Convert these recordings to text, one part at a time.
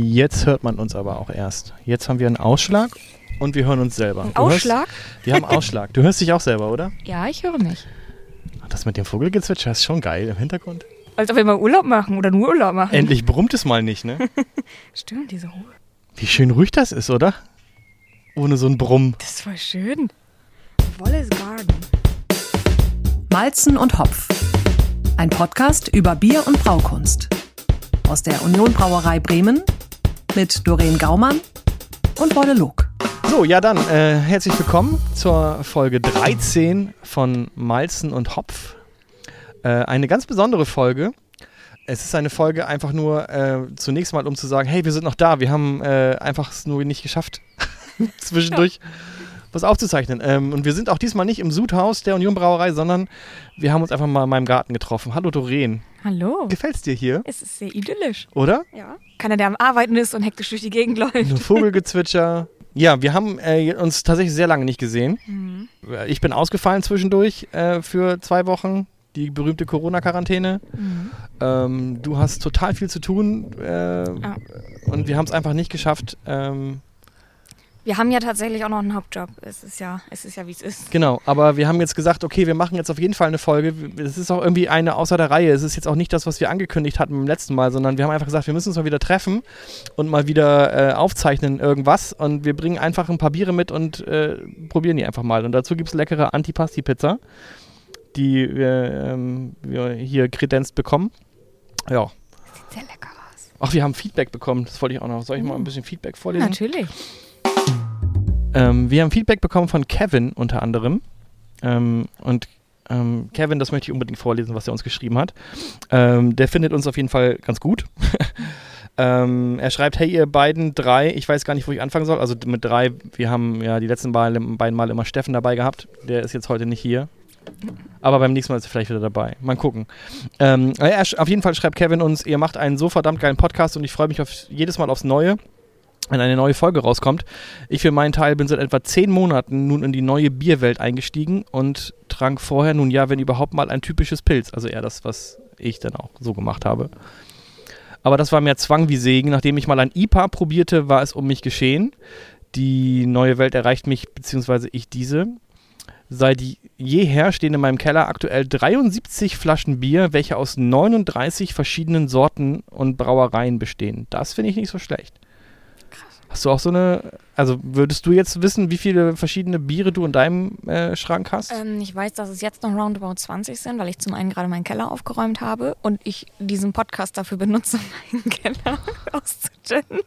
Jetzt hört man uns aber auch erst. Jetzt haben wir einen Ausschlag und wir hören uns selber. Ein Ausschlag? Wir haben Ausschlag. Du hörst dich auch selber, oder? Ja, ich höre mich. Das mit dem Vogelgezwitscher ist schon geil im Hintergrund. Als ob wir mal Urlaub machen oder nur Urlaub machen. Endlich brummt es mal nicht, ne? Stimmt, diese Ruhe. Wie schön ruhig das ist, oder? Ohne so ein Brummen. Das ist voll schön. Wallace Garden. Malzen und Hopf. Ein Podcast über Bier und Braukunst. Aus der Union Brauerei Bremen mit Doreen Gaumann und Bojne Luk. So, ja dann, herzlich willkommen zur Folge 13 von Malzen und Hopf. Eine ganz besondere Folge. Es ist eine Folge einfach nur zunächst mal, um zu sagen, hey, wir sind noch da. Wir haben einfach es nur nicht geschafft, zwischendurch was aufzuzeichnen. Und wir sind auch diesmal nicht im Sudhaus der Union Brauerei, sondern wir haben uns einfach mal in meinem Garten getroffen. Hallo Doreen. Hallo. Gefällt's dir hier? Es ist sehr idyllisch. Oder? Ja. Keiner, der am Arbeiten ist und hektisch durch die Gegend läuft. Nur Vogelgezwitscher. Ja, wir haben uns tatsächlich sehr lange nicht gesehen. Mhm. Ich bin ausgefallen zwischendurch für 2 Wochen, die berühmte Corona-Quarantäne. Mhm. Du hast total viel zu tun und wir haben es einfach nicht geschafft. Wir haben ja tatsächlich auch noch einen Hauptjob. Es ist ja, wie es ist. Genau, aber wir haben jetzt gesagt, okay, wir machen jetzt auf jeden Fall eine Folge. Es ist auch irgendwie eine außer der Reihe. Es ist jetzt auch nicht das, was wir angekündigt hatten beim letzten Mal, sondern wir haben einfach gesagt, wir müssen uns mal wieder treffen und mal wieder aufzeichnen irgendwas. Und wir bringen einfach ein paar Biere mit und probieren die einfach mal. Und dazu gibt es leckere Antipasti-Pizza, die wir hier kredenzt bekommen. Ja. Sieht sehr lecker aus. Ach, wir haben Feedback bekommen. Das wollte ich auch noch. Soll ich mal ein bisschen Feedback vorlesen? Natürlich. Wir haben Feedback bekommen von Kevin unter anderem. Kevin, das möchte ich unbedingt vorlesen, was er uns geschrieben hat. Der findet uns auf jeden Fall ganz gut. Er schreibt, hey ihr beiden, 3, ich weiß gar nicht, wo ich anfangen soll. Also mit 3, wir haben ja die letzten beiden Mal immer Steffen dabei gehabt. Der ist jetzt heute nicht hier. Aber beim nächsten Mal ist er vielleicht wieder dabei. Mal gucken. Auf jeden Fall schreibt Kevin uns, ihr macht einen so verdammt geilen Podcast und ich freue mich jedes Mal aufs Neue, wenn eine neue Folge rauskommt. Ich für meinen Teil bin seit etwa 10 Monaten nun in die neue Bierwelt eingestiegen und trank vorher nun ja, wenn überhaupt mal, ein typisches Pilz. Also eher das, was ich dann auch so gemacht habe. Aber das war mehr Zwang wie Segen. Nachdem ich mal ein IPA probierte, war es um mich geschehen. Die neue Welt erreicht mich, beziehungsweise ich diese. Seit jeher stehen in meinem Keller aktuell 73 Flaschen Bier, welche aus 39 verschiedenen Sorten und Brauereien bestehen. Das finde ich nicht so schlecht. Hast du auch so eine, also würdest du jetzt wissen, wie viele verschiedene Biere du in deinem Schrank hast? Ich weiß, dass es jetzt noch roundabout 20 sind, weil ich zum einen gerade meinen Keller aufgeräumt habe und ich diesen Podcast dafür benutze, meinen Keller auszuschütten.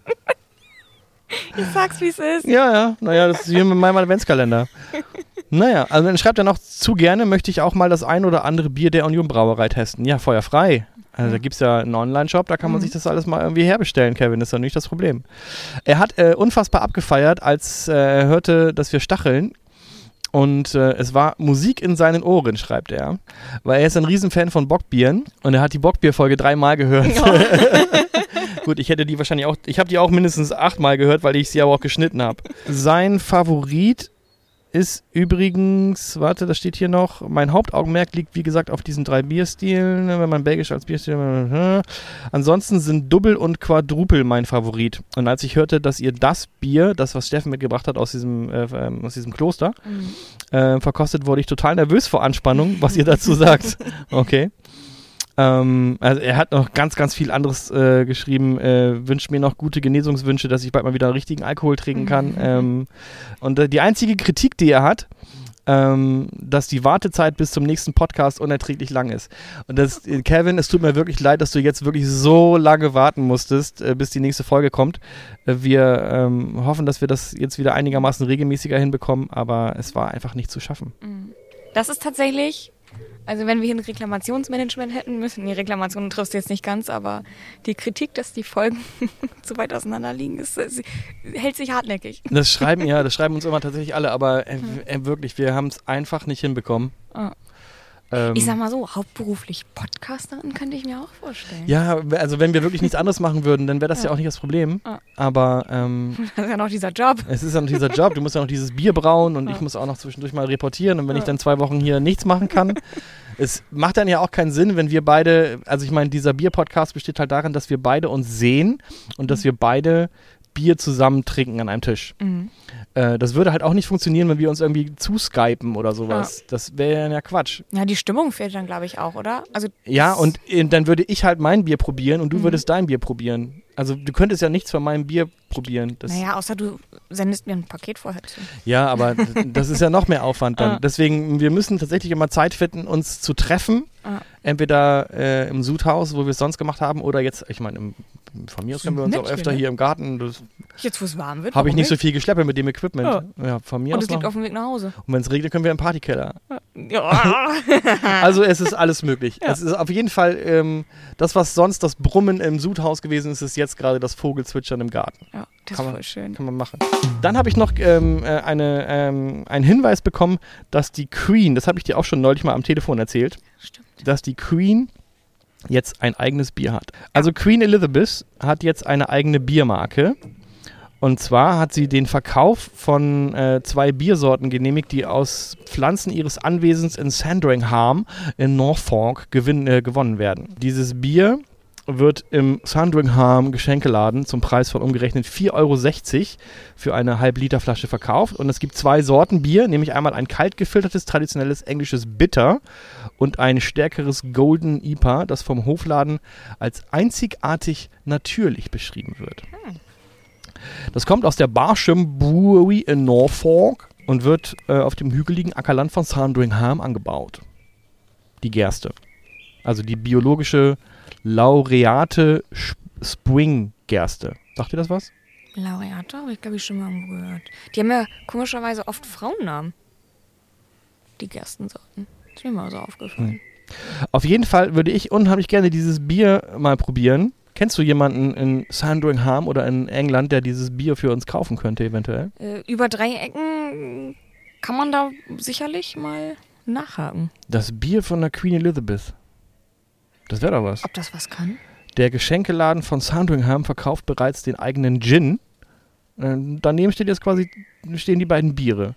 Ich sag's, wie es ist. Ja, naja, das ist hier mit meinem Adventskalender. Naja, also dann schreibt er noch, zu gerne möchte ich auch mal das ein oder andere Bier der Union Brauerei testen. Ja, feuerfrei. Also da gibt es ja einen Online-Shop, da kann man sich das alles mal irgendwie herbestellen, Kevin, das ist ja nicht das Problem. Er hat unfassbar abgefeiert, als er hörte, dass wir stacheln und es war Musik in seinen Ohren, schreibt er, weil er ist ein Riesenfan von Bockbieren und er hat die Bockbier-Folge 3 Mal gehört. Ja. Gut, ich hätte die wahrscheinlich auch, ich habe die auch mindestens 8 Mal gehört, weil ich sie aber auch geschnitten habe. Sein Favorit ist übrigens, warte, das steht hier noch, mein Hauptaugenmerk liegt, wie gesagt, auf diesen 3 Bierstilen, wenn man belgisch als Bierstil... Ansonsten sind Double und Quadruple mein Favorit. Und als ich hörte, dass ihr das Bier, das, was Steffen mitgebracht hat aus diesem Kloster, verkostet, wurde ich total nervös vor Anspannung, was ihr dazu sagt. Okay. Also er hat noch ganz, ganz viel anderes geschrieben. Wünscht mir noch gute Genesungswünsche, dass ich bald mal wieder richtigen Alkohol trinken kann. Und die einzige Kritik, die er hat, dass die Wartezeit bis zum nächsten Podcast unerträglich lang ist. Und das, Kevin, es tut mir wirklich leid, dass du jetzt wirklich so lange warten musstest, bis die nächste Folge kommt. Wir hoffen, dass wir das jetzt wieder einigermaßen regelmäßiger hinbekommen, aber es war einfach nicht zu schaffen. Das ist tatsächlich... Also wenn wir hier ein Reklamationsmanagement hätten müssen, die Reklamationen triffst du jetzt nicht ganz, aber die Kritik, dass die Folgen zu weit auseinander liegen, hält sich hartnäckig. Das schreiben uns immer tatsächlich alle, aber wirklich, wir haben es einfach nicht hinbekommen. Oh. Ich sag mal so, hauptberuflich Podcasterin könnte ich mir auch vorstellen. Ja, also wenn wir wirklich nichts anderes machen würden, dann wäre das ja auch nicht das Problem. Ja. Aber das ist ja noch dieser Job. Es ist ja noch dieser Job. Du musst ja noch dieses Bier brauen und ich muss auch noch zwischendurch mal reportieren. Und wenn ich dann 2 Wochen hier nichts machen kann, Es macht dann ja auch keinen Sinn, wenn wir beide, also ich meine, dieser Bier-Podcast besteht halt darin, dass wir beide uns sehen und dass wir beide Bier zusammen trinken an einem Tisch. Mhm. Das würde halt auch nicht funktionieren, wenn wir uns irgendwie zuskypen oder sowas. Ja. Das wäre ja Quatsch. Ja, die Stimmung fehlt dann, glaube ich, auch, oder? Also ja, und dann würde ich halt mein Bier probieren und du würdest dein Bier probieren. Also du könntest ja nichts von meinem Bier probieren. Das naja, außer du sendest mir ein Paket vorher zu. Ja, aber das ist ja noch mehr Aufwand dann. Ah. Deswegen, wir müssen tatsächlich immer Zeit finden, uns zu treffen. Ah. Entweder im Sudhaus, wo wir es sonst gemacht haben, oder jetzt, ich meine, von mir aus können wir uns auch öfter hier im Garten. Das jetzt, wo es warm wird. Habe ich nicht so viel geschleppt mit dem Equipment. Oh. Ja, von mir aus. Und es liegt auf dem Weg nach Hause. Und wenn es regnet, können wir im Partykeller. Ja. Also es ist alles möglich. Ja. Es ist auf jeden Fall, das, was sonst das Brummen im Sudhaus gewesen ist, ist jetzt gerade das Vogelzwitschern im Garten. Ja, das ist voll schön. Kann man machen. Dann habe ich noch einen Hinweis bekommen, dass die Queen, das habe ich dir auch schon neulich mal am Telefon erzählt, stimmt, dass die Queen jetzt ein eigenes Bier hat. Also Queen Elizabeth hat jetzt eine eigene Biermarke. Und zwar hat sie den Verkauf von 2 Biersorten genehmigt, die aus Pflanzen ihres Anwesens in Sandringham in Norfolk gewonnen werden. Dieses Bier wird im Sandringham Geschenkeladen zum Preis von umgerechnet 4,60 Euro für eine Halb-Liter-Flasche verkauft. Und es gibt 2 Sorten Bier, nämlich einmal ein kaltgefiltertes, traditionelles englisches Bitter und ein stärkeres Golden IPA, das vom Hofladen als einzigartig natürlich beschrieben wird. Das kommt aus der Barsham Brewery in Norfolk und wird auf dem hügeligen Ackerland von Sandringham angebaut. Die Gerste. Also die biologische Laureate Spring Gerste. Sagt ihr das was? Laureate habe ich, glaube ich, schon mal gehört. Die haben ja komischerweise oft Frauennamen. Die Gerstensorten. Das ist mir mal so aufgefallen. Auf jeden Fall würde ich unheimlich gerne dieses Bier mal probieren. Kennst du jemanden in Sandringham oder in England, der dieses Bier für uns kaufen könnte eventuell? Über 3 Ecken kann man da sicherlich mal nachhaken. Das Bier von der Queen Elizabeth. Das wäre doch was. Ob das was kann? Der Geschenkeladen von Sandringham verkauft bereits den eigenen Gin. Daneben steht jetzt quasi, stehen die beiden Biere.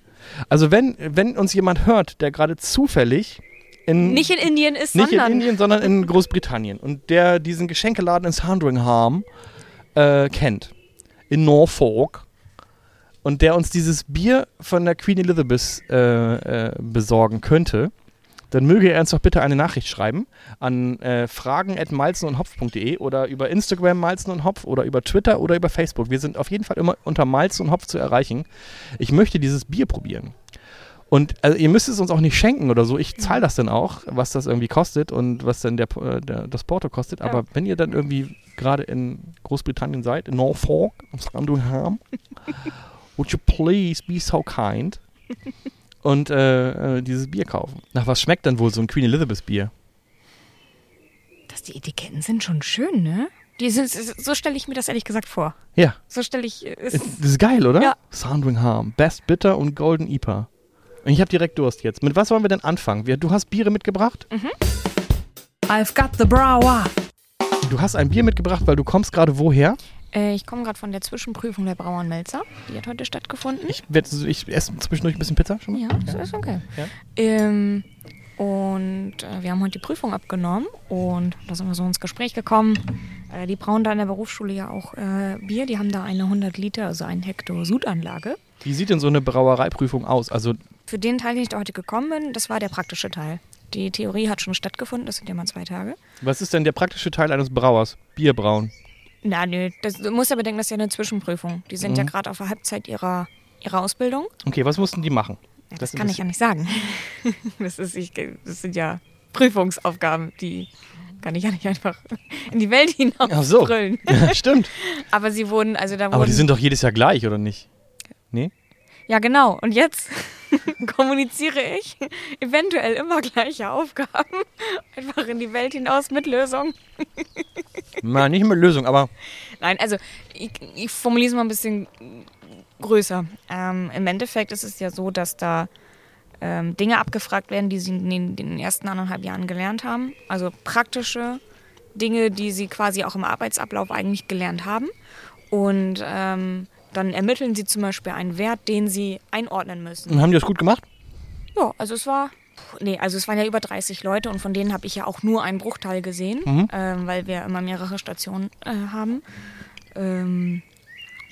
Also wenn uns jemand hört, der gerade zufällig nicht in Indien ist, sondern in Großbritannien. Und der diesen Geschenkeladen in Sandringham kennt. In Norfolk. Und der uns dieses Bier von der Queen Elizabeth besorgen könnte, dann möge er uns doch bitte eine Nachricht schreiben an fragen@malzenundhopf.de oder über Instagram Malzen und Hopf oder über Twitter oder über Facebook. Wir sind auf jeden Fall immer unter Malzen und Hopf zu erreichen. Ich möchte dieses Bier probieren. Und also ihr müsst es uns auch nicht schenken oder so. Ich zahle das dann auch, was das irgendwie kostet und was dann das Porto kostet. Ja. Aber wenn ihr dann irgendwie gerade in Großbritannien seid, in Norfolk, would you please be so kind und dieses Bier kaufen. Nach was schmeckt dann wohl so ein Queen Elizabeth Bier? Die Etiketten sind schon schön, ne? So stelle ich mir das ehrlich gesagt vor. Ja. So stelle ich es. Das ist geil, oder? Ja. Sandringham, Best Bitter und Golden IPA. Ich habe direkt Durst jetzt. Mit was wollen wir denn anfangen? Du hast Biere mitgebracht? Mhm. I've got the Brauer. Du hast ein Bier mitgebracht, weil du kommst gerade woher? Ich komme gerade von der Zwischenprüfung der Brauer und Melzer. Die hat heute stattgefunden. Ich esse zwischendurch ein bisschen Pizza schon mal. Ja, das ist okay. Ja. Wir haben heute die Prüfung abgenommen und da sind wir so ins Gespräch gekommen. Die brauen da in der Berufsschule ja auch Bier. Die haben da eine 100 Liter, also 1 Hektar Sudanlage. Wie sieht denn so eine Brauereiprüfung aus? Also für den Teil, den ich da heute gekommen bin, das war der praktische Teil. Die Theorie hat schon stattgefunden, das sind ja mal 2 Tage. Was ist denn der praktische Teil eines Brauers? Bierbrauen? Na nö, du musst ja bedenken, das ist ja eine Zwischenprüfung. Die sind ja gerade auf der Halbzeit ihrer Ausbildung. Okay, was mussten die machen? Das kann ich ja nicht sagen. Das sind ja Prüfungsaufgaben, die kann ich ja nicht einfach in die Welt hinausbrüllen. Ach so, ja, stimmt. Aber sie wurden, also da wurden... Aber die sind doch jedes Jahr gleich, oder nicht? Nee? Ja, genau. Und jetzt kommuniziere ich eventuell immer gleiche Aufgaben einfach in die Welt hinaus mit Lösung. Na, nicht mit Lösung, aber... Nein, also ich formuliere es mal ein bisschen größer. Im Endeffekt ist es ja so, dass da Dinge abgefragt werden, die sie in den ersten 1,5 Jahren gelernt haben. Also praktische Dinge, die sie quasi auch im Arbeitsablauf eigentlich gelernt haben. Und... dann ermitteln sie zum Beispiel einen Wert, den sie einordnen müssen. Und haben die das gut gemacht? Ja, also es war Nee, also es waren ja über 30 Leute und von denen habe ich ja auch nur einen Bruchteil gesehen, weil wir immer mehrere Stationen haben.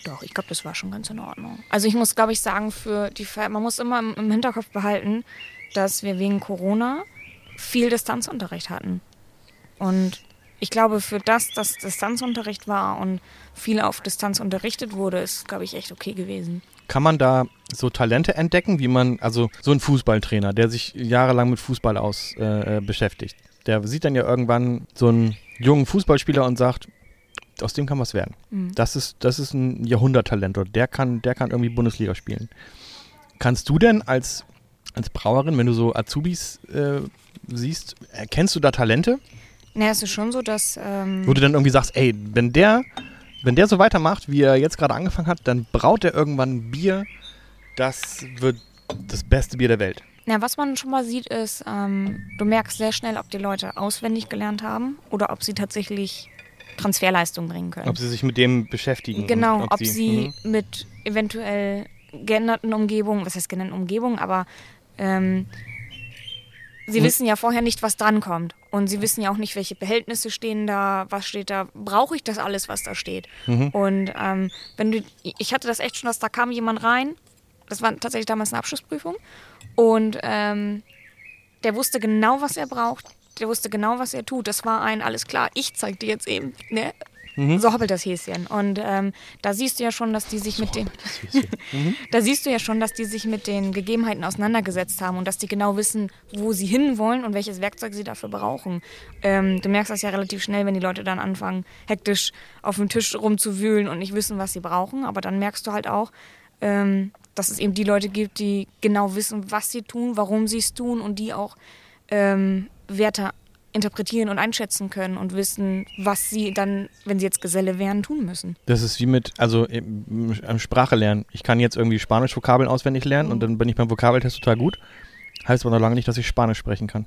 Doch, ich glaube, das war schon ganz in Ordnung. Also ich muss, glaube ich, sagen, man muss immer im Hinterkopf behalten, dass wir wegen Corona viel Distanzunterricht hatten. Und ich glaube, für das, dass Distanzunterricht war und viel auf Distanz unterrichtet wurde, ist, glaube ich, echt okay gewesen. Kann man da so Talente entdecken, wie man, also so ein Fußballtrainer, der sich jahrelang mit Fußball beschäftigt, der sieht dann ja irgendwann so einen jungen Fußballspieler und sagt, aus dem kann was werden. Mhm. Das ist ein Jahrhunderttalent oder der kann irgendwie Bundesliga spielen. Kannst du denn als Brauerin, wenn du so Azubis siehst, erkennst du da Talente? Naja, es ist schon so, dass... wo du dann irgendwie sagst, ey, wenn der so weitermacht, wie er jetzt gerade angefangen hat, dann braut er irgendwann ein Bier, das wird das beste Bier der Welt. Na, was man schon mal sieht, ist, du merkst sehr schnell, ob die Leute auswendig gelernt haben oder ob sie tatsächlich Transferleistung bringen können. Ob sie sich mit dem beschäftigen. Genau, ob sie mit eventuell geänderten Umgebungen, was heißt geänderten Umgebungen, aber... Sie wissen ja vorher nicht, was drankommt. Und sie wissen ja auch nicht, welche Behältnisse stehen da, was steht da, brauche ich das alles, was da steht? Mhm. Und ich hatte das echt schon, dass da kam jemand rein, das war tatsächlich damals eine Abschlussprüfung, und der wusste genau, was er braucht, der wusste genau, was er tut. Das war ein, alles klar, ich zeig dir jetzt eben, ne? Mhm. So hoppelt das Häschen. Und da siehst du ja schon, dass die sich mit den Gegebenheiten auseinandergesetzt haben und dass die genau wissen, wo sie hinwollen und welches Werkzeug sie dafür brauchen. Du merkst das ja relativ schnell, wenn die Leute dann anfangen, hektisch auf dem Tisch rumzuwühlen und nicht wissen, was sie brauchen. Aber dann merkst du halt auch, dass es eben die Leute gibt, die genau wissen, was sie tun, warum sie es tun und die auch Werte interpretieren und einschätzen können und wissen, was sie dann, wenn sie jetzt Geselle wären, tun müssen. Das ist wie mit, also Sprache lernen. Ich kann jetzt irgendwie Spanisch-Vokabeln auswendig lernen und dann bin ich beim Vokabeltest total gut. Heißt aber noch lange nicht, dass ich Spanisch sprechen kann.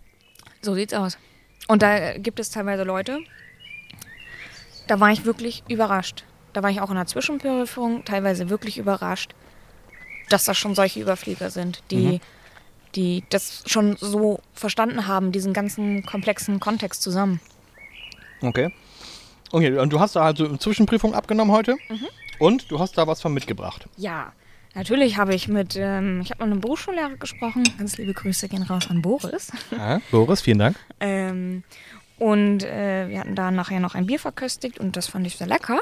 So sieht's aus. Und da gibt es teilweise Leute, da war ich wirklich überrascht. Da war ich auch in der Zwischenprüfung teilweise wirklich überrascht, dass das schon solche Überflieger sind, die das schon so verstanden haben, diesen ganzen komplexen Kontext zusammen. Okay, und du hast da halt so eine Zwischenprüfung abgenommen heute und du hast da was von mitgebracht. Ja, natürlich habe ich ich habe mit einem Berufsschullehrer gesprochen, ganz liebe Grüße gehen raus an Boris. Ja, Boris, vielen Dank. Wir hatten da nachher noch ein Bier verköstigt und das fand ich sehr lecker.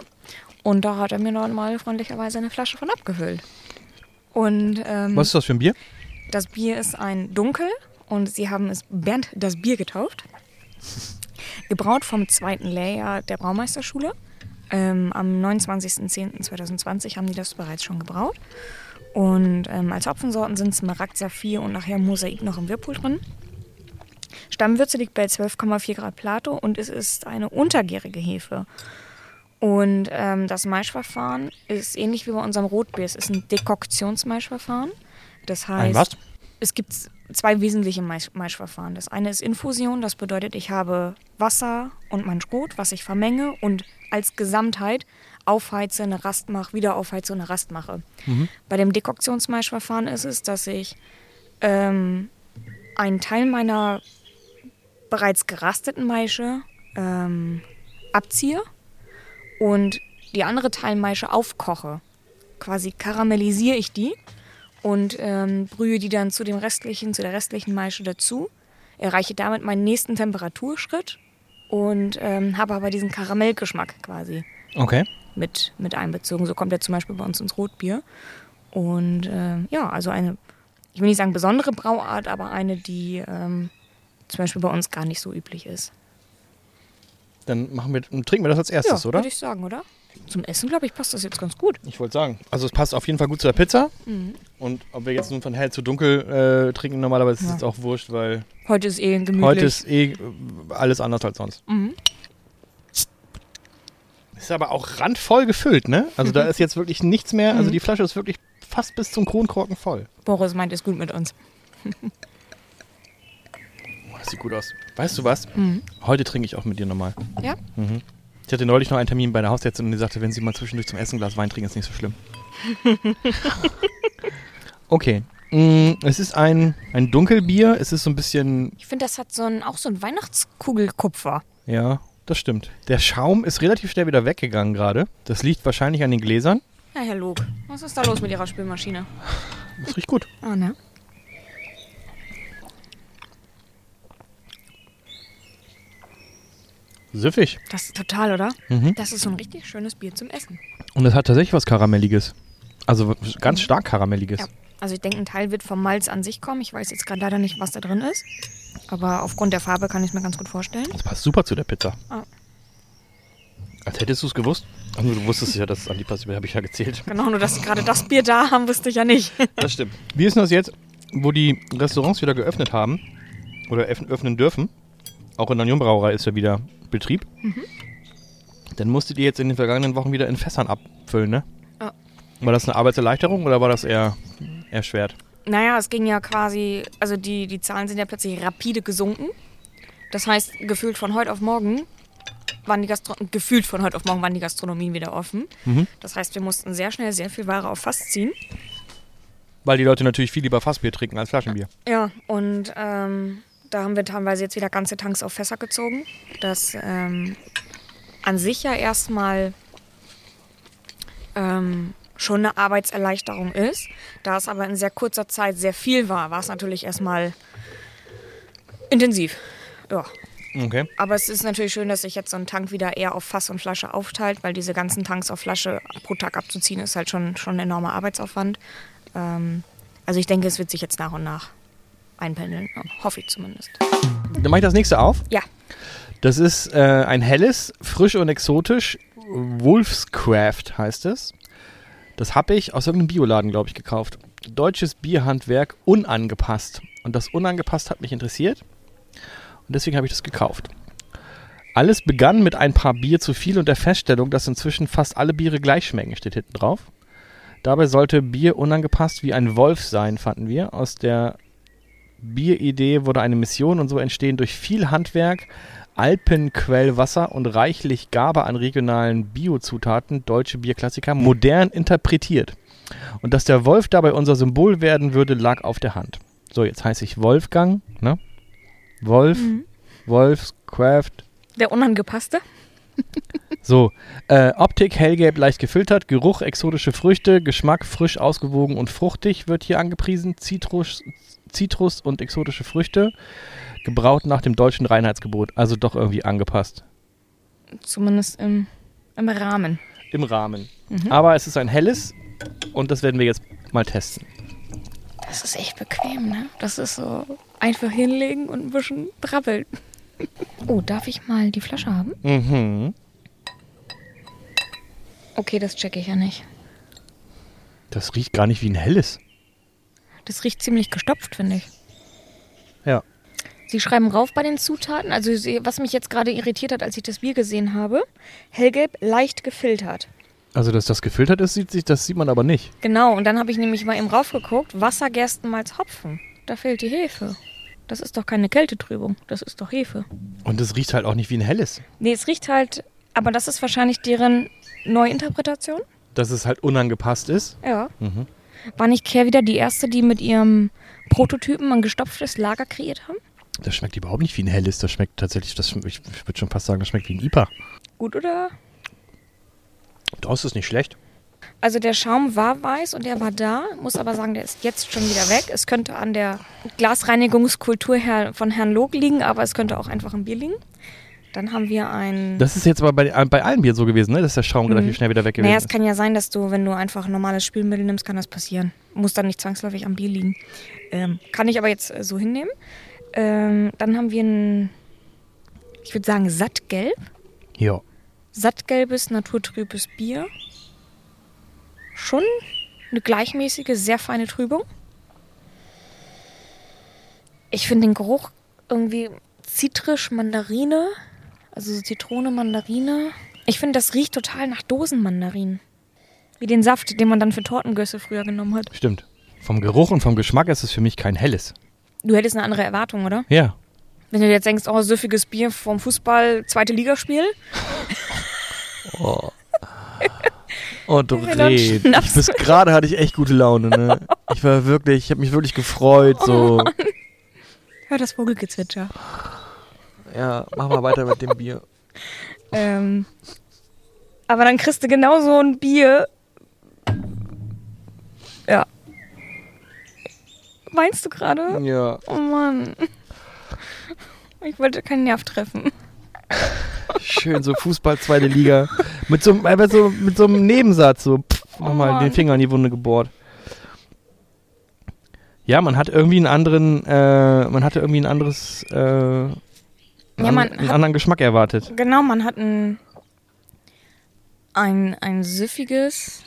Und da hat er mir normal freundlicherweise eine Flasche von abgefüllt. Und, was ist das für ein Bier? Das Bier ist ein Dunkel und sie haben es Bernd das Bier getauft. Gebraut vom zweiten Lehrjahr der Braumeisterschule. Am 29.10.2020 haben die das bereits schon gebraut. Und als Hopfensorten sind Smaragd, Saphir und nachher Mosaik noch im Whirlpool drin. Stammwürze liegt bei 12,4 Grad Plato und es ist eine untergärige Hefe. Und das Maischverfahren ist ähnlich wie bei unserem Rotbier. Es ist ein Dekoktionsmaischverfahren. Das heißt, es gibt zwei wesentliche Maischverfahren. Das eine ist Infusion, das bedeutet, ich habe Wasser und mein Schrot, was ich vermenge und als Gesamtheit aufheize, eine Rast mache, wieder aufheize und eine Rast mache. Mhm. Bei dem Dekoktionsmaischverfahren ist es, dass ich einen Teil meiner bereits gerasteten Maische abziehe und die andere Teilmaische aufkoche. Quasi karamellisiere ich die. Und brühe die dann zu der restlichen Maische dazu, erreiche damit meinen nächsten Temperaturschritt und habe aber diesen Karamellgeschmack quasi mit einbezogen. So kommt er zum Beispiel bei uns ins Rotbier. Und also eine, ich will nicht sagen besondere Brauart, aber eine, die zum Beispiel bei uns gar nicht so üblich ist. Dann trinken wir das als erstes, oder? Ja, würde ich sagen, oder? Zum Essen, glaube ich, passt das jetzt ganz gut. Ich wollte sagen, also es passt auf jeden Fall gut zu der Pizza. Mhm. Und ob wir jetzt nun von hell zu dunkel trinken, normalerweise ist es jetzt auch wurscht, weil... Heute ist eh gemütlich. Heute ist eh alles anders als sonst. Mhm. Ist aber auch randvoll gefüllt, ne? Also da ist jetzt wirklich nichts mehr. Also die Flasche ist wirklich fast bis zum Kronkorken voll. Boris meint, ist gut mit uns. Oh, das sieht gut aus. Weißt du was? Mhm. Heute trinke ich auch mit dir nochmal. Ja? Mhm. Ich hatte neulich noch einen Termin bei einer Hausärztin und die sagte, wenn sie mal zwischendurch zum Essen ein Glas Wein trinken, ist nicht so schlimm. Okay, Es ist ein Dunkelbier. Es ist so ein bisschen... Ich finde, das hat auch so einen Weihnachtskugelkupfer. Ja, das stimmt. Der Schaum ist relativ schnell wieder weggegangen gerade. Das liegt wahrscheinlich an den Gläsern. Ja, Herr Luk, was ist da los mit Ihrer Spülmaschine? Das riecht gut. Oh, ne? Süffig. Das ist total, oder? Mhm. Das ist so ein richtig schönes Bier zum Essen. Und es hat tatsächlich was Karamelliges. Also ganz stark Karamelliges. Ja. Also ich denke, ein Teil wird vom Malz an sich kommen. Ich weiß jetzt gerade leider nicht, was da drin ist. Aber aufgrund der Farbe kann ich es mir ganz gut vorstellen. Das passt super zu der Pizza. Ah. Als hättest du es gewusst. Also du wusstest ja, dass es an die passt. Habe ich ja gezählt. Genau, nur dass gerade das Bier da haben, wusste ich ja nicht. Das stimmt. Wie ist denn das jetzt, wo die Restaurants wieder geöffnet haben oder öffnen dürfen? Auch in der Union Brauerei ist ja wieder Betrieb. Mhm. Dann musstet ihr jetzt in den vergangenen Wochen wieder in Fässern abfüllen, ne? Ja. War das eine Arbeitserleichterung oder war das eher erschwert? Naja, es ging ja quasi, also die Zahlen sind ja plötzlich rapide gesunken. Das heißt, gefühlt von heute auf morgen waren die Gastronomien wieder offen. Mhm. Das heißt, wir mussten sehr schnell sehr viel Ware auf Fass ziehen. Weil die Leute natürlich viel lieber Fassbier trinken als Flaschenbier. Ja, und da haben wir teilweise jetzt wieder ganze Tanks auf Fässer gezogen. Das an sich ja erstmal schon eine Arbeitserleichterung ist. Da es aber in sehr kurzer Zeit sehr viel war, war es natürlich erstmal intensiv. Ja. Okay. Aber es ist natürlich schön, dass sich jetzt so ein Tank wieder eher auf Fass und Flasche aufteilt, weil diese ganzen Tanks auf Flasche pro Tag abzuziehen ist halt schon ein enormer Arbeitsaufwand. Also ich denke, es wird sich jetzt nach und nach einpendeln. Hoffe ich zumindest. Dann mache ich das nächste auf. Ja. Das ist ein helles, frisch und exotisch. Wolfscraft heißt es. Das habe ich aus irgendeinem Bioladen, glaube ich, gekauft. Deutsches Bierhandwerk unangepasst. Und das unangepasst hat mich interessiert. Und deswegen habe ich das gekauft. Alles begann mit ein paar Bier zu viel und der Feststellung, dass inzwischen fast alle Biere gleich schmecken, steht hinten drauf. Dabei sollte Bier unangepasst wie ein Wolf sein, fanden wir. Aus der Bieridee wurde eine Mission und so entstehen durch viel Handwerk, Alpenquellwasser und reichlich Gabe an regionalen Biozutaten deutsche Bierklassiker modern interpretiert. Und dass der Wolf dabei unser Symbol werden würde, lag auf der Hand. So, jetzt heiße ich Wolfgang, ne? Wolf, Wolfscraft. Der Unangepasste. So, Optik hellgelb, leicht gefiltert, Geruch exotische Früchte, Geschmack frisch ausgewogen und fruchtig wird hier angepriesen, Zitrus und exotische Früchte, gebraut nach dem deutschen Reinheitsgebot, also doch irgendwie angepasst. Zumindest im Rahmen. Im Rahmen. Mhm. Aber es ist ein helles und das werden wir jetzt mal testen. Das ist echt bequem, ne? Das ist so einfach hinlegen und ein bisschen brabbeln. Oh, darf ich mal die Flasche haben? Mhm. Okay, das checke ich ja nicht. Das riecht gar nicht wie ein helles. Das riecht ziemlich gestopft, finde ich. Ja. Sie schreiben rauf bei den Zutaten. Also was mich jetzt gerade irritiert hat, als ich das Bier gesehen habe. Hellgelb, leicht gefiltert. Also dass das gefiltert ist, das sieht man aber nicht. Genau, und dann habe ich nämlich mal eben raufgeguckt. Wasser, Gerstenmalz, Hopfen. Da fehlt die Hefe. Das ist doch keine Kältetrübung. Das ist doch Hefe. Und es riecht halt auch nicht wie ein helles. Nee, es riecht halt... Aber das ist wahrscheinlich deren Neuinterpretation. Dass es halt unangepasst ist? Ja. Mhm. War nicht Care wieder die erste, die mit ihrem Prototypen ein gestopftes Lager kreiert haben? Das schmeckt überhaupt nicht wie ein helles. Das schmeckt tatsächlich, ich würde schon fast sagen, das schmeckt wie ein IPA. Gut, oder? Das ist nicht schlecht. Also der Schaum war weiß und der war da. Muss aber sagen, der ist jetzt schon wieder weg. Es könnte an der Glasreinigungskultur von Herrn Lok liegen, aber es könnte auch einfach im Bier liegen. Dann haben wir ein... Das ist jetzt aber bei allen Bier so gewesen, ne? Dass der Schaum relativ schnell wieder weg gewesen ist. Naja, es kann ja sein, dass du, wenn du einfach normales Spülmittel nimmst, kann das passieren. Muss dann nicht zwangsläufig am Bier liegen. Kann ich aber jetzt so hinnehmen. Dann haben wir ein, ich würde sagen, sattgelb. Ja. Sattgelbes, naturtrübes Bier. Schon eine gleichmäßige, sehr feine Trübung. Ich finde den Geruch irgendwie... Zitrisch, Mandarine, also so Zitrone, Mandarine. Ich finde, das riecht total nach Dosenmandarinen. Wie den Saft, den man dann für Tortengösse früher genommen hat. Stimmt. Vom Geruch und vom Geschmack ist es für mich kein helles. Du hättest eine andere Erwartung, oder? Ja. Wenn du jetzt denkst, oh, süffiges Bier vom Fußball, zweite Ligaspiel. Oh, Doreen. Du bist gerade, hatte ich echt gute Laune, ne? Ich war wirklich, ich habe mich wirklich gefreut. So. Hör das Vogelgezwitscher. Ja, mach mal weiter mit dem Bier. Aber dann kriegst du genau so ein Bier. Ja. Meinst du gerade? Ja. Oh Mann. Ich wollte keinen Nerv treffen. Schön, so Fußball, zweite Liga. Mit so einem Nebensatz, so pff, nochmal den Finger in die Wunde gebohrt. Ja, man hat irgendwie einen anderen, einen anderen Geschmack erwartet. Genau, man hat ein süffiges,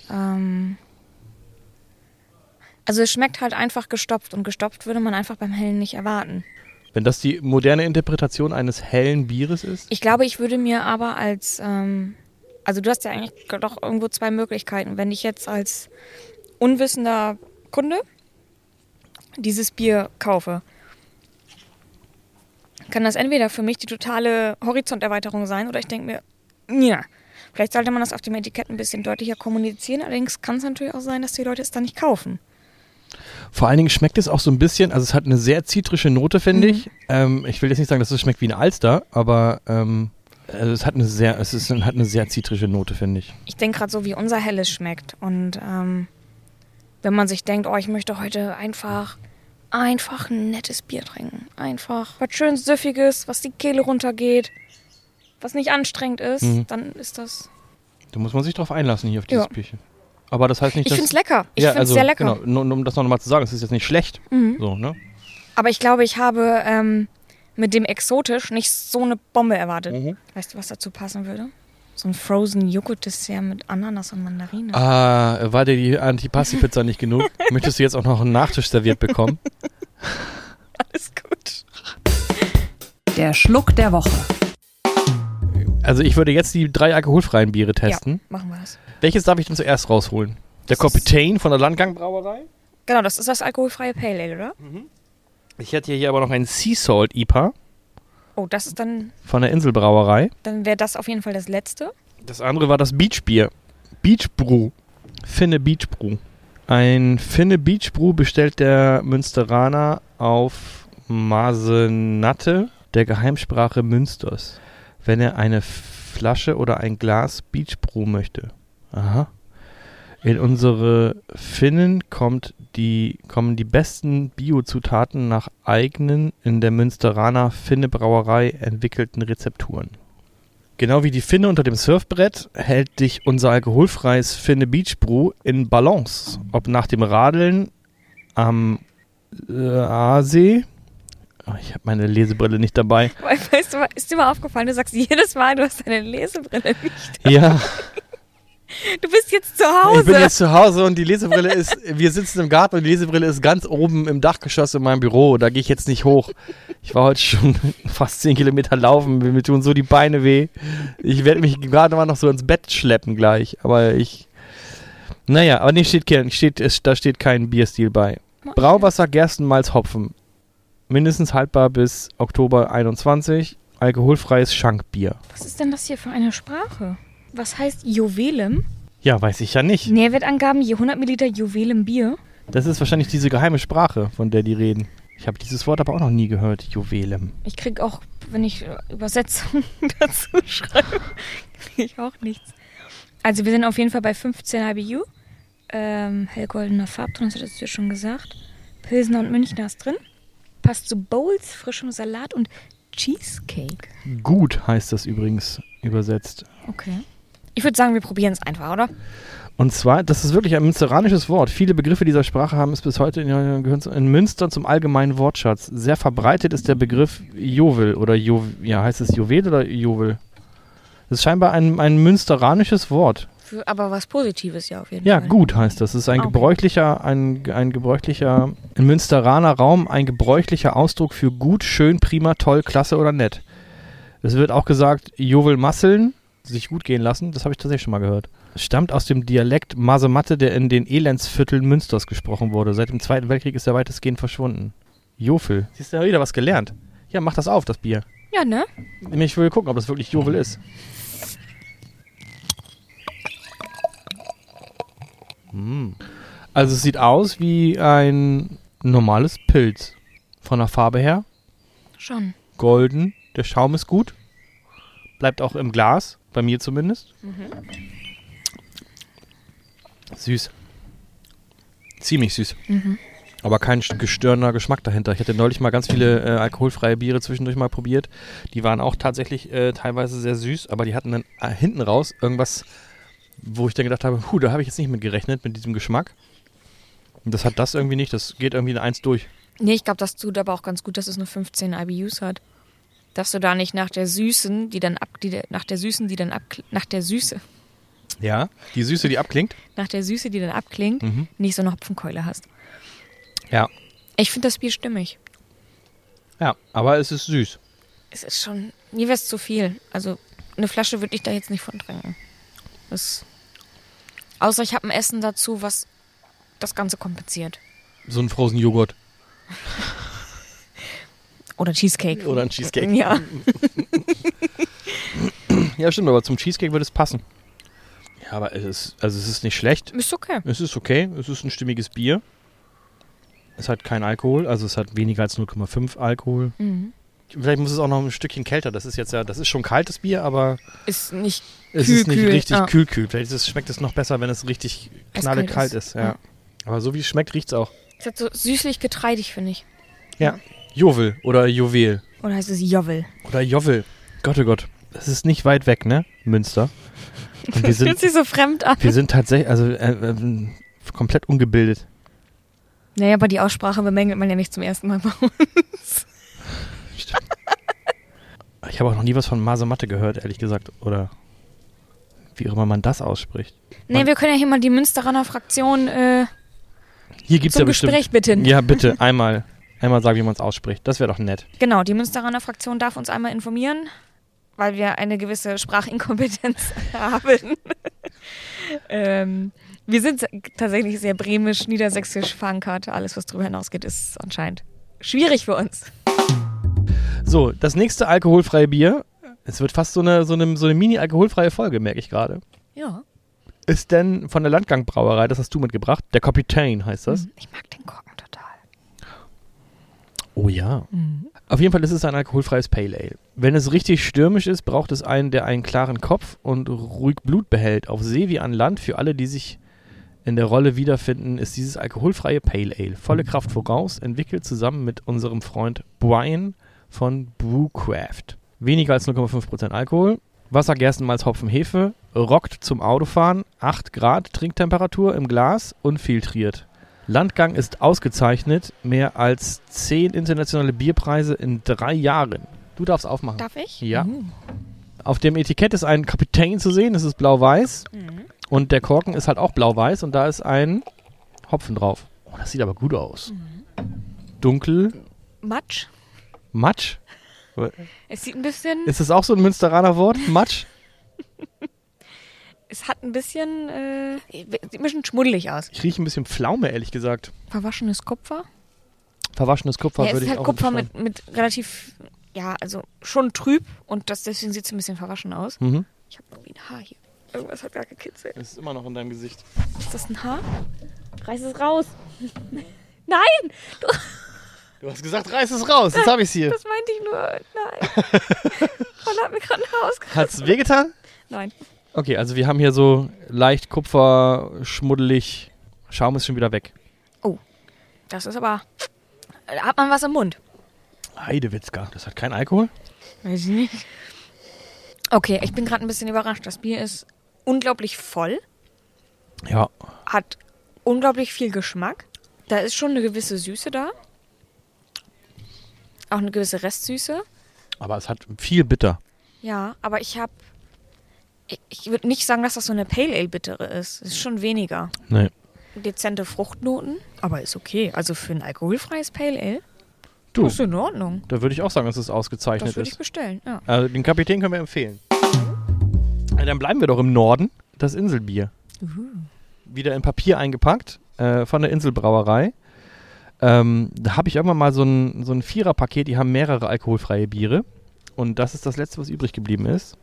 also es schmeckt halt einfach gestopft und gestopft würde man einfach beim Hellen nicht erwarten. Wenn das die moderne Interpretation eines hellen Bieres ist? Ich glaube, ich würde mir aber als, also du hast ja eigentlich doch irgendwo zwei Möglichkeiten. Wenn ich jetzt als unwissender Kunde dieses Bier kaufe, kann das entweder für mich die totale Horizonterweiterung sein oder ich denke mir, ja, vielleicht sollte man das auf dem Etikett ein bisschen deutlicher kommunizieren. Allerdings kann es natürlich auch sein, dass die Leute es dann nicht kaufen. Vor allen Dingen schmeckt es auch so ein bisschen, also es hat eine sehr zitrische Note, finde ich. Ich will jetzt nicht sagen, dass es schmeckt wie eine Alster, aber also hat eine sehr zitrische Note, finde ich. Ich denke gerade so, wie unser Helles schmeckt. Und wenn man sich denkt, oh, ich möchte heute einfach ein nettes Bier trinken. Einfach was schön Süffiges, was die Kehle runtergeht, was nicht anstrengend ist, dann ist das... Da muss man sich drauf einlassen hier auf dieses Bierchen. Aber das heißt nicht, ich finde es lecker. Ich finde es sehr lecker. Genau, nur, um das nochmal zu sagen, es ist jetzt nicht schlecht. Mhm. So, ne? Aber ich glaube, ich habe mit dem Exotisch nicht so eine Bombe erwartet. Mhm. Weißt du, was dazu passen würde? So ein Frozen-Joghurt-Dessert mit Ananas und Mandarine. Ah, war dir die Antipasti-Pizza nicht genug? Möchtest du jetzt auch noch einen Nachtisch serviert bekommen? Alles gut. Der Schluck der Woche. Also ich würde jetzt die 3 alkoholfreien Biere testen. Ja, machen wir das. Welches darf ich denn zuerst rausholen? Der Kapitän von der Landgang Brauerei? Genau, das ist das alkoholfreie Pale Ale, oder? Mhm. Ich hätte hier aber noch einen Sea Salt IPA. Oh, das ist dann... Von der Inselbrauerei. Dann wäre das auf jeden Fall das letzte. Das andere war das Beach Bier. Beach Brew. Finne Beach Brew. Ein Finne Beach Brew bestellt der Münsteraner auf Masematte, der Geheimsprache Münsters, wenn er eine Flasche oder ein Glas Beach Brew möchte. Aha. In unsere Finnen kommen die besten Bio-Zutaten nach eigenen, in der Münsteraner Finne Brauerei entwickelten Rezepturen. Genau wie die Finne unter dem Surfbrett hält dich unser alkoholfreies Finne Beach Brew in Balance. Ob nach dem Radeln am Aasee. Oh, ich habe meine Lesebrille nicht dabei. Weißt du, ist dir mal aufgefallen, du sagst jedes Mal, du hast deine Lesebrille nicht dabei. Ja. Du bist jetzt zu Hause. Ich bin jetzt zu Hause und die Lesebrille ist, wir sitzen im Garten und die Lesebrille ist ganz oben im Dachgeschoss in meinem Büro. Da gehe ich jetzt nicht hoch. Ich war heute schon fast 10 Kilometer laufen. Mir tun so die Beine weh. Ich werde mich gerade mal noch so ins Bett schleppen gleich. Aber da steht kein Bierstil bei. Brauwasser, Gerstenmalz, Hopfen. Mindestens haltbar bis Oktober 21. Alkoholfreies Schankbier. Was ist denn das hier für eine Sprache? Was heißt Juwelem? Ja, weiß ich ja nicht. Nährwertangaben je 100 Milliliter Juwelem Bier. Das ist wahrscheinlich diese geheime Sprache, von der die reden. Ich habe dieses Wort aber auch noch nie gehört, Juwelem. Ich kriege auch, wenn ich Übersetzungen dazu schreibe, kriege ich auch nichts. Also wir sind auf jeden Fall bei 15 IBU. Hellgoldener Farbton, das hattest du ja schon gesagt. Pilsner und Münchner ist drin. Passt zu Bowls, frischem Salat und Cheesecake. Gut heißt das übrigens übersetzt. Okay. Ich würde sagen, wir probieren es einfach, oder? Und zwar, das ist wirklich ein münsteranisches Wort. Viele Begriffe dieser Sprache haben es bis heute in Münster zum allgemeinen Wortschatz. Sehr verbreitet ist der Begriff Jovel oder heißt es Juwel oder Jovel? Das ist scheinbar ein münsteranisches Wort. Aber was Positives ja auf jeden Fall. Ja, gut heißt das. Es ist im Münsteraner Raum ein gebräuchlicher Ausdruck für gut, schön, prima, toll, klasse oder nett. Es wird auch gesagt, Jovel masseln, sich gut gehen lassen, das habe ich tatsächlich schon mal gehört. Stammt aus dem Dialekt Masematte, der in den Elendsvierteln Münsters gesprochen wurde. Seit dem Zweiten Weltkrieg ist er weitestgehend verschwunden. Jovel. Siehst du, da wieder was gelernt. Ja, mach das auf, das Bier. Ja, ne? Ich will gucken, ob das wirklich Jovel ist. Also es sieht aus wie ein normales Pilz. Von der Farbe her. Schon. Golden. Der Schaum ist gut. Bleibt auch im Glas. Bei mir zumindest. Mhm. Süß. Ziemlich süß. Mhm. Aber kein gestörender Geschmack dahinter. Ich hatte neulich mal ganz viele alkoholfreie Biere zwischendurch mal probiert. Die waren auch tatsächlich teilweise sehr süß, aber die hatten dann hinten raus irgendwas, wo ich dann gedacht habe, da habe ich jetzt nicht mit gerechnet, mit diesem Geschmack. Und das hat das irgendwie nicht, das geht irgendwie in eins durch. Nee, ich glaube, das tut aber auch ganz gut, dass es nur 15 IBUs hat. Dass du da nicht nach der Süßen, Ja, die Süße, die abklingt. Nach der Süße, die dann abklingt, nicht so eine Hopfenkeule hast. Ja. Ich finde das Bier stimmig. Ja, aber es ist süß. Es ist schon, nie wäre es zu viel. Also eine Flasche würde ich da jetzt nicht von trinken. Außer ich habe ein Essen dazu, was das Ganze kompensiert. So ein Frozen Joghurt. Oder Cheesecake. Oder ein Cheesecake. Ja. Ja, stimmt, aber zum Cheesecake würde es passen. Ja, aber es ist nicht schlecht. Ist okay. Es ist okay. Es ist ein stimmiges Bier. Es hat keinen Alkohol, also es hat weniger als 0,5 Alkohol. Mhm. Vielleicht muss es auch noch ein Stückchen kälter. Das ist schon kaltes Bier, aber ist nicht kühl. Vielleicht schmeckt es noch besser, wenn es richtig knallekalt ist. Ja. Mhm. Aber so wie es schmeckt, riecht es auch. Es hat so süßlich getreidig, finde ich. Ja. Jovel oder Juwel. Oder heißt es Jovel? Oder Jovel. Gott, oh Gott. Das ist nicht weit weg, ne? Münster. Das fühlt sich so fremd an. Wir sind tatsächlich komplett ungebildet. Naja, aber die Aussprache bemängelt man ja nicht zum ersten Mal bei uns. Stimmt. Ich habe auch noch nie was von Masematte gehört, ehrlich gesagt. Oder wie auch immer man das ausspricht. Nee, wir können ja hier mal die Münsteraner Fraktion hier gibt's zum Gespräch bitten. Ja, bitte, einmal sagen, wie man es ausspricht. Das wäre doch nett. Genau, die Münsteraner Fraktion darf uns einmal informieren, weil wir eine gewisse Sprachinkompetenz haben. Wir sind tatsächlich sehr bremisch, niedersächsisch, verankert. Alles, was drüber hinausgeht, ist anscheinend schwierig für uns. So, das nächste alkoholfreie Bier. Es wird fast so eine mini-alkoholfreie Folge, merke ich gerade. Ja. Ist denn von der Landgang Brauerei, das hast du mitgebracht. Der Kapitän heißt das. Ich mag den Korken total. Oh ja. Mhm. Auf jeden Fall ist es ein alkoholfreies Pale Ale. Wenn es richtig stürmisch ist, braucht es einen, der einen klaren Kopf und ruhig Blut behält. Auf See wie an Land, für alle, die sich in der Rolle wiederfinden, ist dieses alkoholfreie Pale Ale. Volle Kraft voraus, entwickelt zusammen mit unserem Freund Brian von Brewcraft. Weniger als 0,5% Alkohol. Wasser, Gerstenmalz, Hopfen, Hefe. Rockt zum Autofahren. 8 Grad Trinktemperatur im Glas. Unfiltriert. Landgang ist ausgezeichnet. Mehr als 10 internationale Bierpreise in 3 Jahren. Du darfst aufmachen. Darf ich? Ja. Mhm. Auf dem Etikett ist ein Kapitän zu sehen. Das ist blau-weiß. Mhm. Und der Korken ist halt auch blau-weiß. Und da ist ein Hopfen drauf. Oh, das sieht aber gut aus. Mhm. Dunkel. Matsch. Matsch? Es sieht ein bisschen... Ist das auch so ein Münsteraner Wort? Matsch? Es hat ein bisschen... sieht ein bisschen schmuddelig aus. Ich rieche ein bisschen Pflaume, ehrlich gesagt. Verwaschenes Kupfer? Verwaschenes Kupfer würde ich auch... Ja, es ist halt Kupfer mit relativ... Ja, also schon trüb und deswegen sieht es ein bisschen verwaschen aus. Mhm. Ich habe irgendwie ein Haar hier. Irgendwas hat gar gekitzelt. Es ist immer noch in deinem Gesicht. Ist das ein Haar? Reiß es raus. Nein! Du hast gesagt, reiß es raus. Jetzt habe ich es hier. Das meinte ich nur. Nein. Man hat mir gerade ein Haar ausgerissen. Hat es wehgetan? Nein. Okay, also wir haben hier so leicht Kupfer, schmuddelig. Schaum ist schon wieder weg. Oh, das ist aber... Da hat man was im Mund. Heidewitzka, das hat keinen Alkohol? Weiß ich nicht. Okay, ich bin gerade ein bisschen überrascht. Das Bier ist unglaublich voll. Ja. Hat unglaublich viel Geschmack. Da ist schon eine gewisse Süße da. Auch eine gewisse Restsüße. Aber es hat viel Bitter. Ja, aber ich würde nicht sagen, dass das so eine Pale Ale bittere ist. Es ist schon weniger. Nee. Dezente Fruchtnoten, aber ist okay. Also für ein alkoholfreies Pale Ale. Das ist in Ordnung. Da würde ich auch sagen, dass es ausgezeichnet ist. Das würde ich bestellen, ja. Also den Kapitän können wir empfehlen. Dann bleiben wir doch im Norden. Das Inselbier. Wieder in Papier eingepackt von der Inselbrauerei. Da habe ich irgendwann mal so ein Viererpaket. Die haben mehrere alkoholfreie Biere. Und das ist das letzte, was übrig geblieben ist.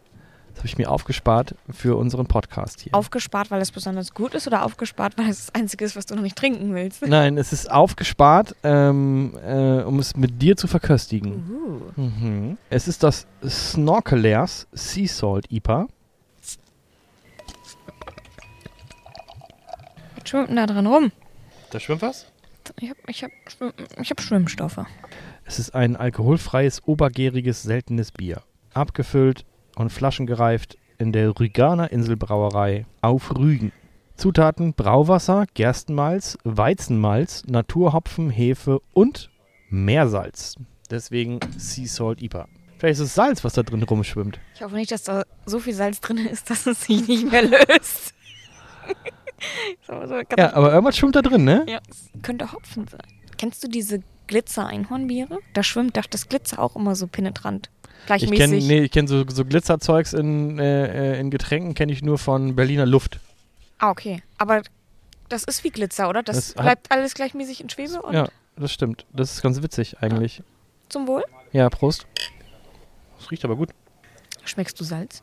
Das habe ich mir aufgespart für unseren Podcast hier. Aufgespart, weil es besonders gut ist oder aufgespart, weil es das Einzige ist, was du noch nicht trinken willst? Nein, es ist aufgespart, um es mit dir zu verköstigen. Mhm. Es ist das Snorkelers Sea Salt IPA. Was schwimmt denn da drin rum? Da schwimmt was? Ich hab Schwimmstoffe. Es ist ein alkoholfreies, obergäriges, seltenes Bier. Abgefüllt und flaschengereift in der Rügener Inselbrauerei auf Rügen. Zutaten: Brauwasser, Gerstenmalz, Weizenmalz, Naturhopfen, Hefe und Meersalz. Deswegen Sea Salt IPA. Vielleicht ist es Salz, was da drin rumschwimmt. Ich hoffe nicht, dass da so viel Salz drin ist, dass es sich nicht mehr löst. Ja, aber irgendwas schwimmt da drin, ne? Ja, es könnte Hopfen sein. Kennst du diese Glitzer-Einhornbiere? Da schwimmt doch das Glitzer auch immer so penetrant. Gleichmäßig. Ich kenne so Glitzerzeugs in Getränken, kenne ich nur von Berliner Luft. Ah, okay. Aber das ist wie Glitzer, oder? Das bleibt alles gleichmäßig in Schwebe? Und ja, das stimmt. Das ist ganz witzig eigentlich. Ja. Zum Wohl? Ja, Prost. Das riecht aber gut. Schmeckst du Salz?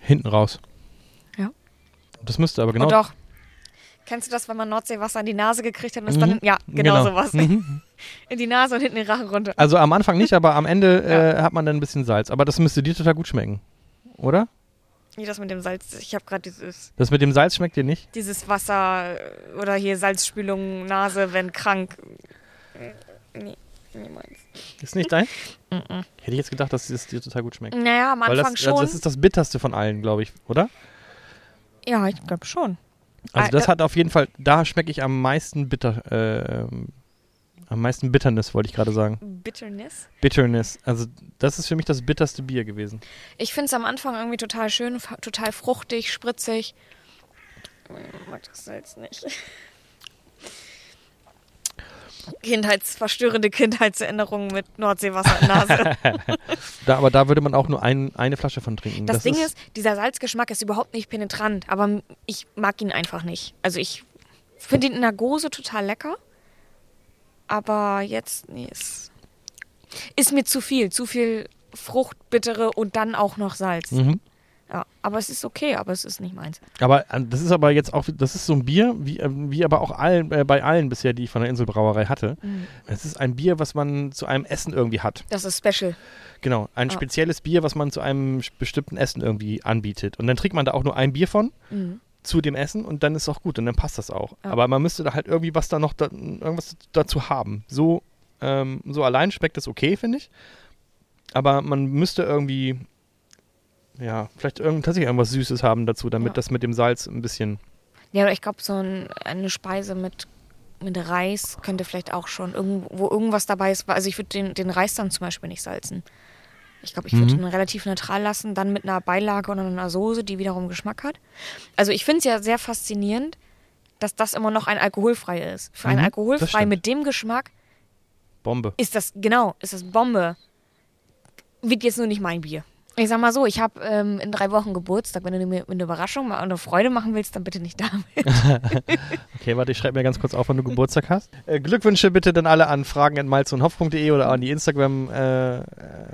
Hinten raus. Das müsste aber genau... Oh doch. Kennst du das, wenn man Nordseewasser in die Nase gekriegt hat und ist dann... Ja, genau sowas. Mhm. In die Nase und hinten den Rachen runter. Also am Anfang nicht, aber am Ende hat man dann ein bisschen Salz. Aber das müsste dir total gut schmecken, oder? Nee, das mit dem Salz, ich habe gerade dieses... Das mit dem Salz schmeckt dir nicht? Dieses Wasser oder hier Salzspülung, Nase, wenn krank. Nee, niemals. Ist nicht dein? Hätte ich jetzt gedacht, dass es dir total gut schmeckt. Naja, am Anfang schon. Also das ist das Bitterste von allen, glaube ich, oder? Ja, ich glaube schon. Also das hat auf jeden Fall, da schmecke ich am meisten Bitternis, wollte ich gerade sagen. Bitterness. Also das ist für mich das bitterste Bier gewesen. Ich finde es am Anfang irgendwie total schön, total fruchtig, spritzig. Ich mag das Salz nicht. Verstörende Kindheitserinnerungen mit Nordseewasser in Nase. Aber da würde man auch nur eine Flasche von trinken. Das Ding ist, dieser Salzgeschmack ist überhaupt nicht penetrant, aber ich mag ihn einfach nicht. Also ich finde ihn in der Gose total lecker, aber jetzt, nee, ist mir zu viel Frucht, bittere und dann auch noch Salz. Mhm. Ja, aber es ist okay, aber es ist nicht meins. Das ist so ein Bier, wie aber auch bei allen bisher, die ich von der Inselbrauerei hatte. Mhm. Es ist ein Bier, was man zu einem Essen irgendwie hat. Das ist special. Genau, ein spezielles Bier, was man zu einem bestimmten Essen irgendwie anbietet. Und dann trinkt man da auch nur ein Bier von zu dem Essen und dann ist es auch gut und dann passt das auch. Ja. Aber man müsste da halt irgendwie irgendwas dazu haben. So allein schmeckt das okay, finde ich. Aber man müsste irgendwie... Ja, vielleicht tatsächlich irgendwas Süßes haben dazu, damit das mit dem Salz ein bisschen... Ja, aber ich glaube, so eine Speise mit Reis könnte vielleicht auch schon, wo irgendwas dabei ist. Also ich würde den Reis dann zum Beispiel nicht salzen. Ich glaube, ich würde ihn relativ neutral lassen, dann mit einer Beilage und einer Soße, die wiederum Geschmack hat. Also ich finde es ja sehr faszinierend, dass das immer noch ein alkoholfrei ist. Für ein alkoholfrei mit dem Geschmack... Bombe. Ist das Bombe. Wird jetzt nur nicht mein Bier. Ich sag mal so, ich habe in 3 Wochen Geburtstag. Wenn du mir eine Überraschung und eine Freude machen willst, dann bitte nicht damit. Okay, warte, ich schreibe mir ganz kurz auf, wann du Geburtstag hast. Glückwünsche bitte dann alle an fragen@malzenundhopf.de oder an die Instagram,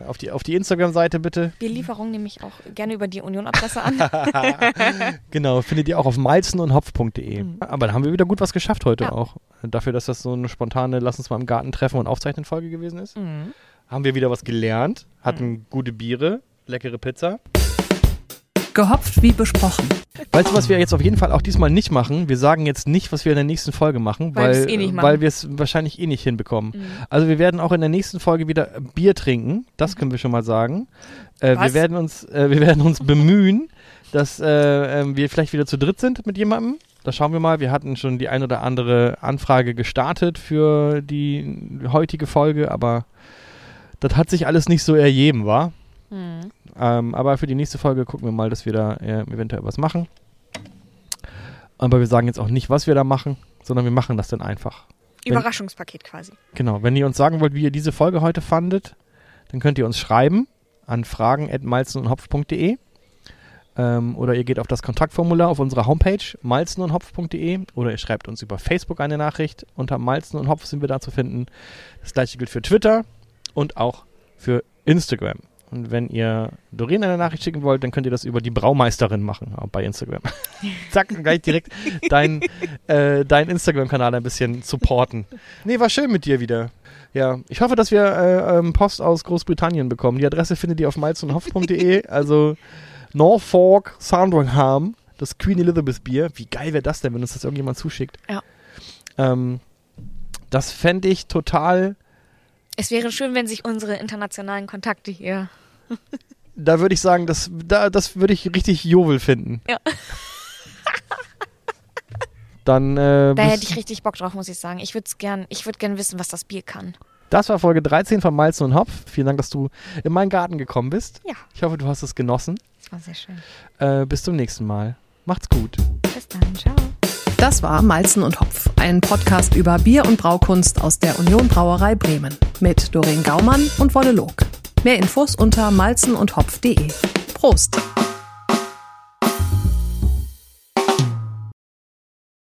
auf die Instagram-Seite bitte. Bierlieferung nehme ich auch gerne über die Union-Adresse an. Genau, findet ihr auch auf malzenundhopf.de. Mhm. Aber da haben wir wieder gut was geschafft heute auch. Dafür, dass das so eine spontane Lass uns mal im Garten treffen und aufzeichnen Folge gewesen ist. Mhm. Haben wir wieder was gelernt, hatten gute Biere. Leckere Pizza. Gehopft wie besprochen. Weißt du, was wir jetzt auf jeden Fall auch diesmal nicht machen? Wir sagen jetzt nicht, was wir in der nächsten Folge machen, weil wir es wahrscheinlich eh nicht hinbekommen. Mhm. Also wir werden auch in der nächsten Folge wieder Bier trinken. Das können wir schon mal sagen. Wir werden uns bemühen, dass wir vielleicht wieder zu dritt sind mit jemandem. Da schauen wir mal. Wir hatten schon die ein oder andere Anfrage gestartet für die heutige Folge, aber das hat sich alles nicht so ergeben, wa? Hm. Aber für die nächste Folge gucken wir mal, dass wir da eventuell was machen. Aber wir sagen jetzt auch nicht, was wir da machen, sondern wir machen das dann einfach. Überraschungspaket quasi. Genau, wenn ihr uns sagen wollt, wie ihr diese Folge heute fandet, dann könnt ihr uns schreiben an fragen@malzenundhopf.de oder ihr geht auf das Kontaktformular auf unserer Homepage malzenundhopf.de oder ihr schreibt uns über Facebook eine Nachricht. Unter Malzen und Hopf sind wir da zu finden. Das gleiche gilt für Twitter und auch für Instagram. Und wenn ihr Doreen eine Nachricht schicken wollt, dann könnt ihr das über die Braumeisterin machen, bei Instagram. Zack, gleich direkt dein Instagram-Kanal ein bisschen supporten. Nee, war schön mit dir wieder. Ja, ich hoffe, dass wir Post aus Großbritannien bekommen. Die Adresse findet ihr auf malzenundhopf.de, also Norfolk, Sandringham, das Queen Elizabeth Bier. Wie geil wäre das denn, wenn uns das irgendjemand zuschickt? Ja. Das fände ich total... Es wäre schön, wenn sich unsere internationalen Kontakte hier... Da würde ich sagen, das würde ich richtig Jovel finden. Ja. Dann... da hätte ich richtig Bock drauf, muss ich sagen. Ich würde gern wissen, was das Bier kann. Das war Folge 13 von Malzen und Hopf. Vielen Dank, dass du in meinen Garten gekommen bist. Ja. Ich hoffe, du hast es genossen. Das war sehr schön. Bis zum nächsten Mal. Macht's gut. Bis dann. Ciao. Das war Malzen und Hopf, ein Podcast über Bier und Braukunst aus der Union Brauerei Bremen mit Doreen Gaumann und Bojne Luk. Mehr Infos unter malzenundhopf.de. Prost!